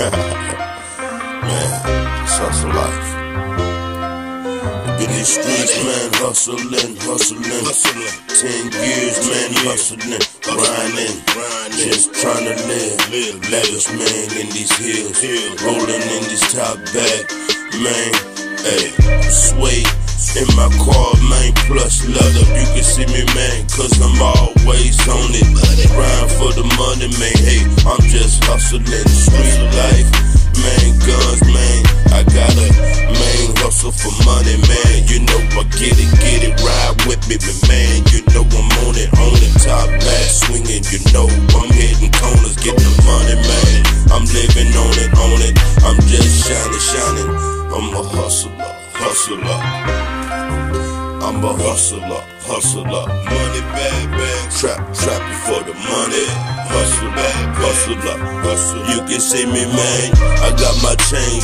Man, sucks for life. In the streets, man, hustling. 10 years, man, hustling, grinding, just trying to live. Lavish, man, in these hills, rolling in this top bag, man. Hey, sway in my car, man, plus leather. You can see me, man, 'cause I'm always on it. Grind for the money, man. Hey, I'm just hustling street life, man. Guns, man, I gotta, man, hustle for money, man. You know I get it, ride with me, but man, you know I'm on it, top back swinging. You know I'm hitting corners, getting the money, man. I'm living on it. I'm just shining. I'm a hustler. I'm a hustler, money bag, trapping for the money, hustler, you can see me, man, I got my chain,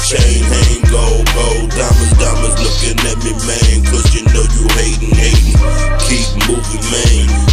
hang gold, diamonds looking at me, man, 'cause you know you hating, keep moving, man,